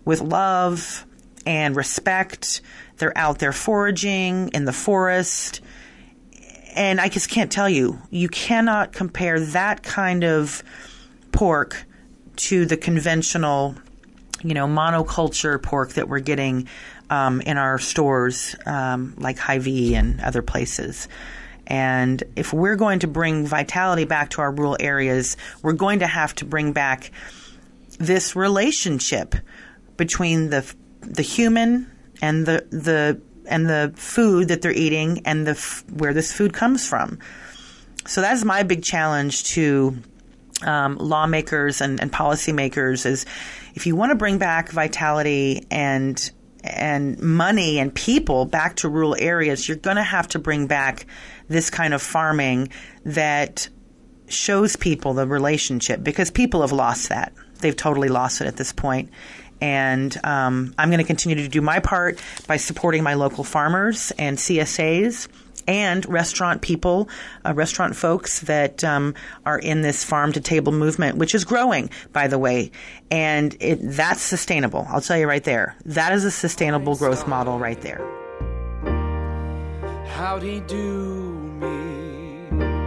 with love and respect. They're out there foraging in the forest. And I just can't tell you, you cannot compare that kind of pork to the conventional, you know, monoculture pork that we're getting um, in our stores, um, like Hy-Vee and other places. And if we're going to bring vitality back to our rural areas, we're going to have to bring back this relationship between the the human and the the and the food that they're eating and the where this food comes from. So that's my big challenge to Um, lawmakers and, and policymakers, is if you want to bring back vitality and and money and people back to rural areas, you're going to have to bring back this kind of farming that shows people the relationship, because people have lost that. They've totally lost it at this point. And um, I'm going to continue to do my part by supporting my local farmers and C S As and restaurant people, uh, restaurant folks that um, are in this farm-to-table movement, which is growing, by the way. And it, that's sustainable. I'll tell you right there. That is a sustainable growth model right there. Howdy do me.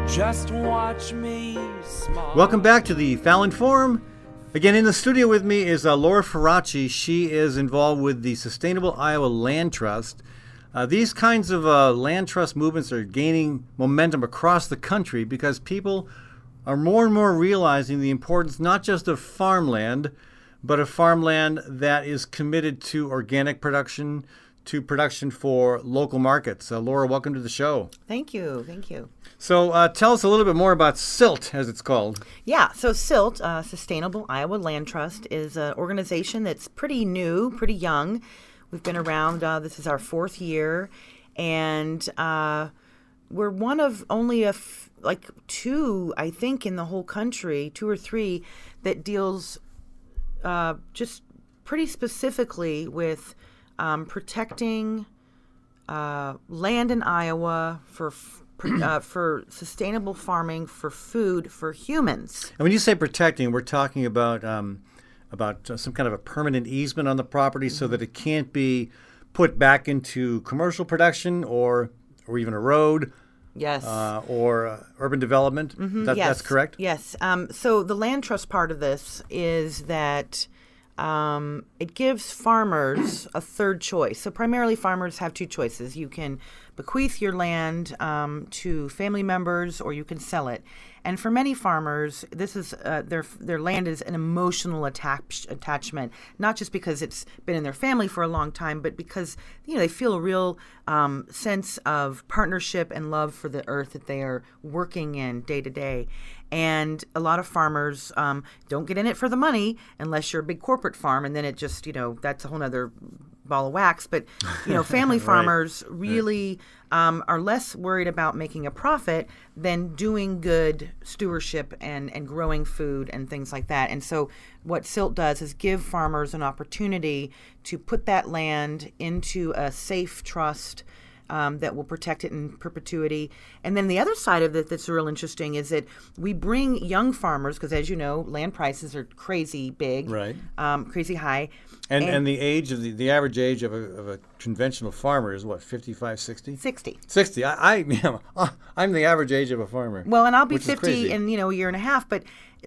Just watch me smile. Welcome back to the Fallon Forum. Again, in the studio with me is uh, Laura Fraracci. She is involved with the Sustainable Iowa Land Trust. Uh, these kinds of uh, land trust movements are gaining momentum across the country because people are more and more realizing the importance not just of farmland, but of farmland that is committed to organic production, to production for local markets. Uh, Laura, welcome to the show. Thank you. Thank you. So uh, tell us a little bit more about SILT, as it's called. Yeah. So SILT, uh, Sustainable Iowa Land Trust, is an organization that's pretty new, pretty young. We've been around. Uh, this is our fourth year. And uh, we're one of only a f- like two, I think, in the whole country, two or three, that deals uh, just pretty specifically with Um, protecting uh, land in Iowa for f- uh, for sustainable farming, for food, for humans. And when you say protecting, we're talking about um, about uh, some kind of a permanent easement on the property, mm-hmm. so that it can't be put back into commercial production or or even a road. Yes. Uh, or uh, urban development. Mm-hmm. That, yes. That's correct? Yes. Um, so the land trust part of this is that Um, it gives farmers a third choice. So primarily farmers have two choices. You can bequeath your land um, to family members, or you can sell it. And for many farmers, this is uh, their their land is an emotional attach, attachment, not just because it's been in their family for a long time, but because, you know, they feel a real um, sense of partnership and love for the earth that they are working in day to day. And a lot of farmers um, don't get in it for the money unless you're a big corporate farm, and then it just, you know, that's a whole nother ball of wax. But, you know, family right. farmers really um, are less worried about making a profit than doing good stewardship and, and growing food and things like that. And so what SILT does is give farmers an opportunity to put that land into a safe trust Um, that will protect it in perpetuity. And then the other side of it that's real interesting is that we bring young farmers, because as you know, land prices are crazy big, right? Um, crazy high. And, and and the age of the the average age of a, of a conventional farmer is what, fifty-five, sixty? sixty. sixty. I, I you know, I'm the average age of a farmer. Well, and I'll be fifty in, you know, a year and a half, but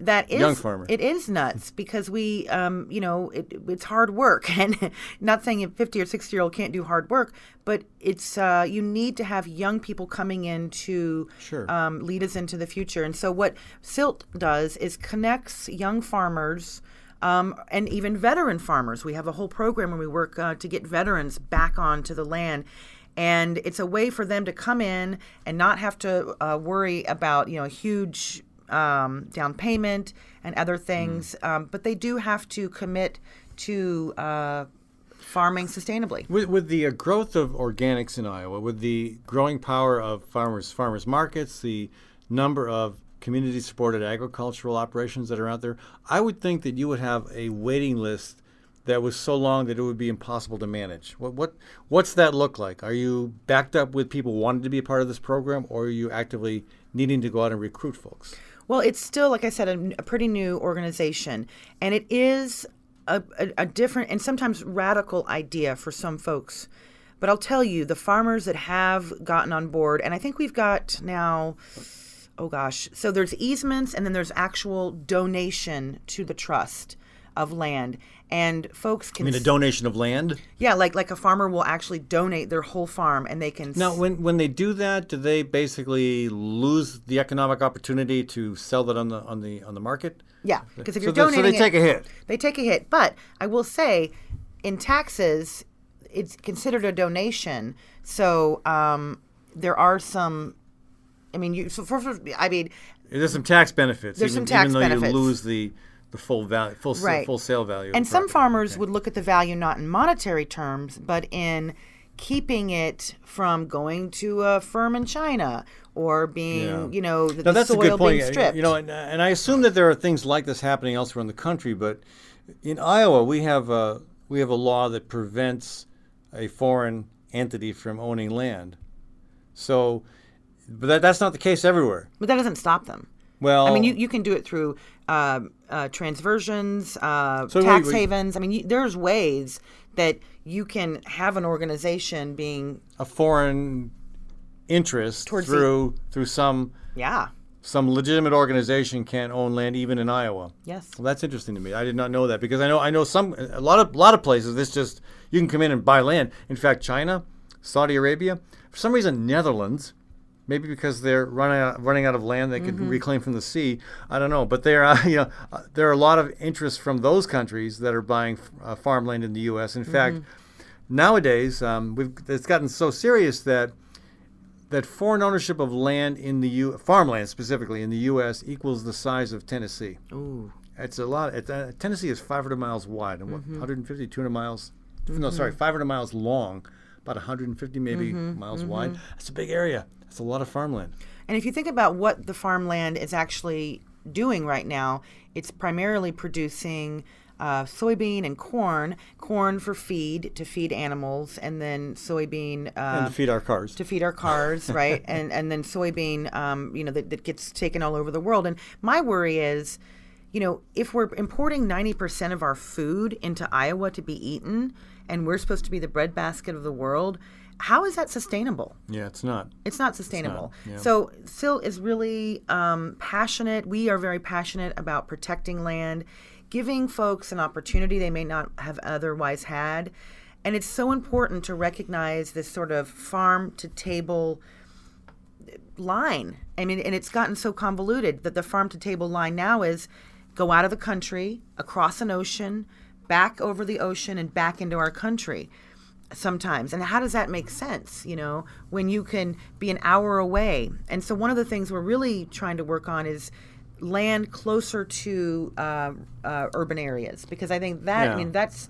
that is young farmer. It is nuts because we, um, you know, it, it's hard work, and not saying a fifty or sixty year old can't do hard work, but it's uh, you need to have young people coming in to sure. um, lead us into the future. And so what SILT does is connects young farmers um, and even veteran farmers. We have a whole program where we work uh, to get veterans back onto the land. And it's a way for them to come in and not have to uh, worry about, you know, huge Um, down payment and other things, mm. um, but they do have to commit to uh, farming sustainably. With, with the uh, growth of organics in Iowa, with the growing power of farmers, farmers markets, the number of community-supported agricultural operations that are out there, I would think that you would have a waiting list that was so long that it would be impossible to manage. What what what's that look like? Are you backed up with people wanting to be a part of this program, or are you actively needing to go out and recruit folks? Well, it's still, like I said, a, a pretty new organization, and it is a, a, a different and sometimes radical idea for some folks. But I'll tell you, the farmers that have gotten on board, and I think we've got now, oh gosh, so there's easements, and then there's actual donation to the trust of land, and folks can. I mean, a donation of land? Yeah, like like a farmer will actually donate their whole farm, and they can. Now, when when they do that, do they basically lose the economic opportunity to sell that on the on the on the market? Yeah, because if you're so donating, so they take it, a hit. They take a hit, but I will say, in taxes, it's considered a donation. So um, there are some. I mean, you. So first, I mean, there's some tax benefits. There's even, some tax even though benefits. You lose the. The full value, full, right. full sale value. And some farmers okay. would look at the value not in monetary terms, but in keeping it from going to a firm in China or being, yeah. you know, the, now, the that's soil a good point. being stripped. You know, and, and I assume that there are things like this happening elsewhere in the country, but in Iowa we have a we have a law that prevents a foreign entity from owning land. So, but that, that's not the case everywhere. But that doesn't stop them. Well, I mean, you, you can do it through uh, uh, transversions, uh, so tax we, we, havens. I mean, you, there's ways that you can have an organization being a foreign interest through the, through some yeah some legitimate organization can own land even in Iowa. Yes, well, that's interesting to me. I did not know that because I know I know some a lot of a lot of places. This just you can come in and buy land. In fact, China. Saudi Arabia. For some reason, Netherlands, maybe because they're running out, running out of land they could mm-hmm. reclaim from the sea. I don't know, but there are, you know, there are a lot of interest from those countries that are buying uh, farmland in the U S. In mm-hmm. fact, nowadays um, we've it's gotten so serious that that foreign ownership of land in the U farmland specifically in the U S equals the size of Tennessee. Ooh, it's a lot. It's, uh, Tennessee is five hundred miles wide and mm-hmm. one hundred fifty, two hundred miles. Mm-hmm. No, sorry, five hundred miles long. About one hundred fifty maybe mm-hmm, miles mm-hmm. wide. That's a big area. That's a lot of farmland. And if you think about what the farmland is actually doing right now, it's primarily producing uh, soybean and corn, corn for feed, to feed animals, and then soybean. Uh, and to feed our cars. To feed our cars, right? And, and then soybean, um, you know, that, that gets taken all over the world. And my worry is, you know, if we're importing ninety percent of our food into Iowa to be eaten, and we're supposed to be the breadbasket of the world, how is that sustainable? Yeah, it's not. It's not sustainable. It's not, yeah. So S I L is really um, passionate. We are very passionate about protecting land, giving folks an opportunity they may not have otherwise had. And it's so important to recognize this sort of farm-to-table line. I mean, and it's gotten so convoluted that the farm-to-table line now is go out of the country, across an ocean, back over the ocean and back into our country sometimes. And how does that make sense, you know, when you can be an hour away? And so one of the things we're really trying to work on is land closer to uh, uh, urban areas, because I think that, yeah. I mean, that's...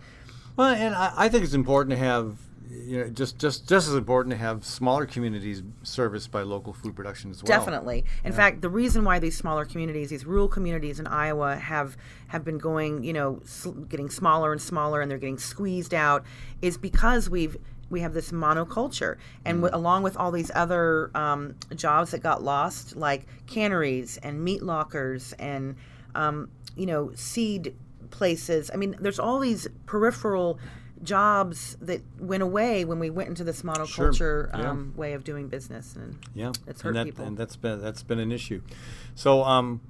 Well, and I, I think it's important to have, you know, just, just, just as important to have smaller communities serviced by local food production as well. Definitely. In yeah. fact, the reason why these smaller communities, these rural communities in Iowa have... have been going, you know, getting smaller and smaller, and they're getting squeezed out, is because we've we have this monoculture, and w along with all these other um, jobs that got lost, like canneries and meat lockers and um, you know, seed places. I mean, there's all these peripheral jobs that went away when we went into this monoculture sure. yeah. um, way of doing business, and yeah, it's hurt and that, people. And that's been that's been an issue. So. Um,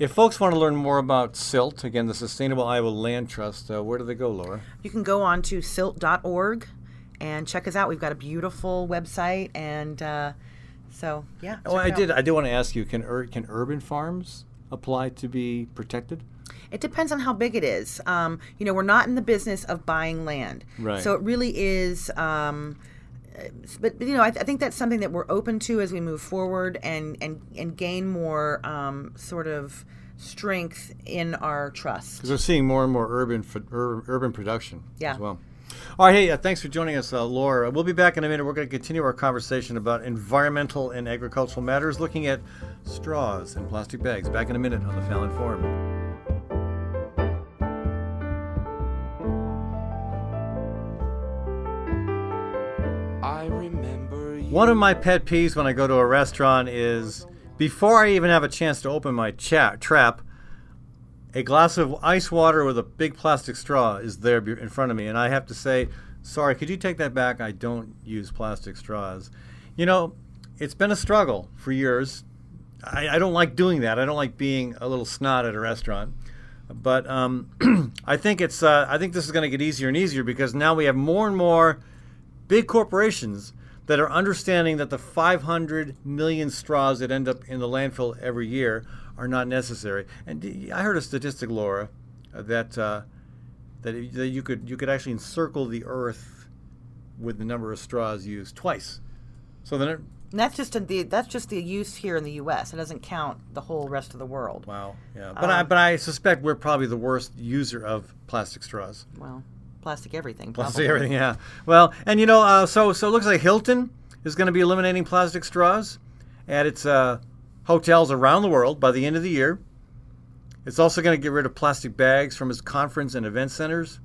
If folks want to learn more about S I L T, again, the Sustainable Iowa Land Trust, uh, where do they go, Laura? You can go on to silt dot org and check us out. We've got a beautiful website, and uh, so yeah. Oh, I did. I do want to ask you: Can ur can urban farms apply to be protected? It depends on how big it is. Um, you know, we're not in the business of buying land, right? So it really is. Um, But, but you know, I, th I think that's something that we're open to as we move forward and and and gain more um, sort of strength in our trust. Because we're seeing more and more urban ur urban production yeah. as well. All right, hey, uh, thanks for joining us, uh, Laura. We'll be back in a minute. We're going to continue our conversation about environmental and agricultural matters, looking at straws and plastic bags. Back in a minute on the Fallon Forum. One of my pet peeves when I go to a restaurant is, before I even have a chance to open my cha trap, a glass of ice water with a big plastic straw is there in front of me. And I have to say, sorry, could you take that back? I don't use plastic straws. You know, it's been a struggle for years. I, I don't like doing that. I don't like being a little snot at a restaurant. But um, I think it's, uh, I think this is going to get easier and easier, because now we have more and more big corporations that are understanding that the five hundred million straws that end up in the landfill every year are not necessary. And I heard a statistic, Laura, uh, that uh, that you could you could actually encircle the Earth with the number of straws used twice. So then, it, that's just a, the that's just the use here in the U S It doesn't count the whole rest of the world. Wow. Yeah. But um, I but I suspect we're probably the worst user of plastic straws. Well. Plastic everything. Probably. Plastic everything, yeah. Well, and you know, uh, so so it looks like Hilton is going to be eliminating plastic straws at its uh, hotels around the world by the end of the year. It's also going to get rid of plastic bags from its conference and event centers.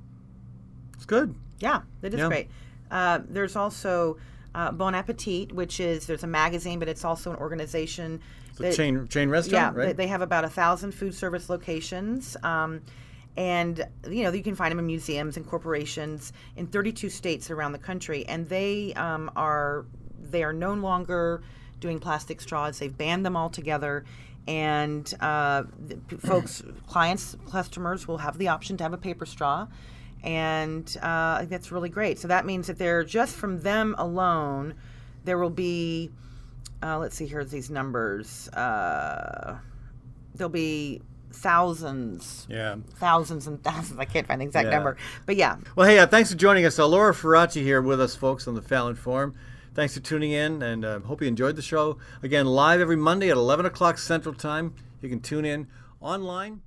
It's good. Yeah, that is yeah. great. Uh, there's also uh, Bon Appetit, which is there's a magazine, but it's also an organization. It's that, a chain chain restaurant, yeah, right? They have about a thousand food service locations. Um, And, you know, you can find them in museums and corporations in thirty-two states around the country. And they um, are they are no longer doing plastic straws. They've banned them altogether. And uh, folks, clients, customers will have the option to have a paper straw. And uh, that's really great. So that means that they're just from them alone, there will be, uh, let's see, here's these numbers. Uh, there'll be thousands, yeah, thousands and thousands. I can't find the exact yeah. number, but yeah. Well, hey, uh, thanks for joining us. Uh, Laura Fraracci here with us, folks, on the Fallon Forum. Thanks for tuning in, and uh, hope you enjoyed the show. Again, live every Monday at eleven o'clock Central Time. You can tune in online.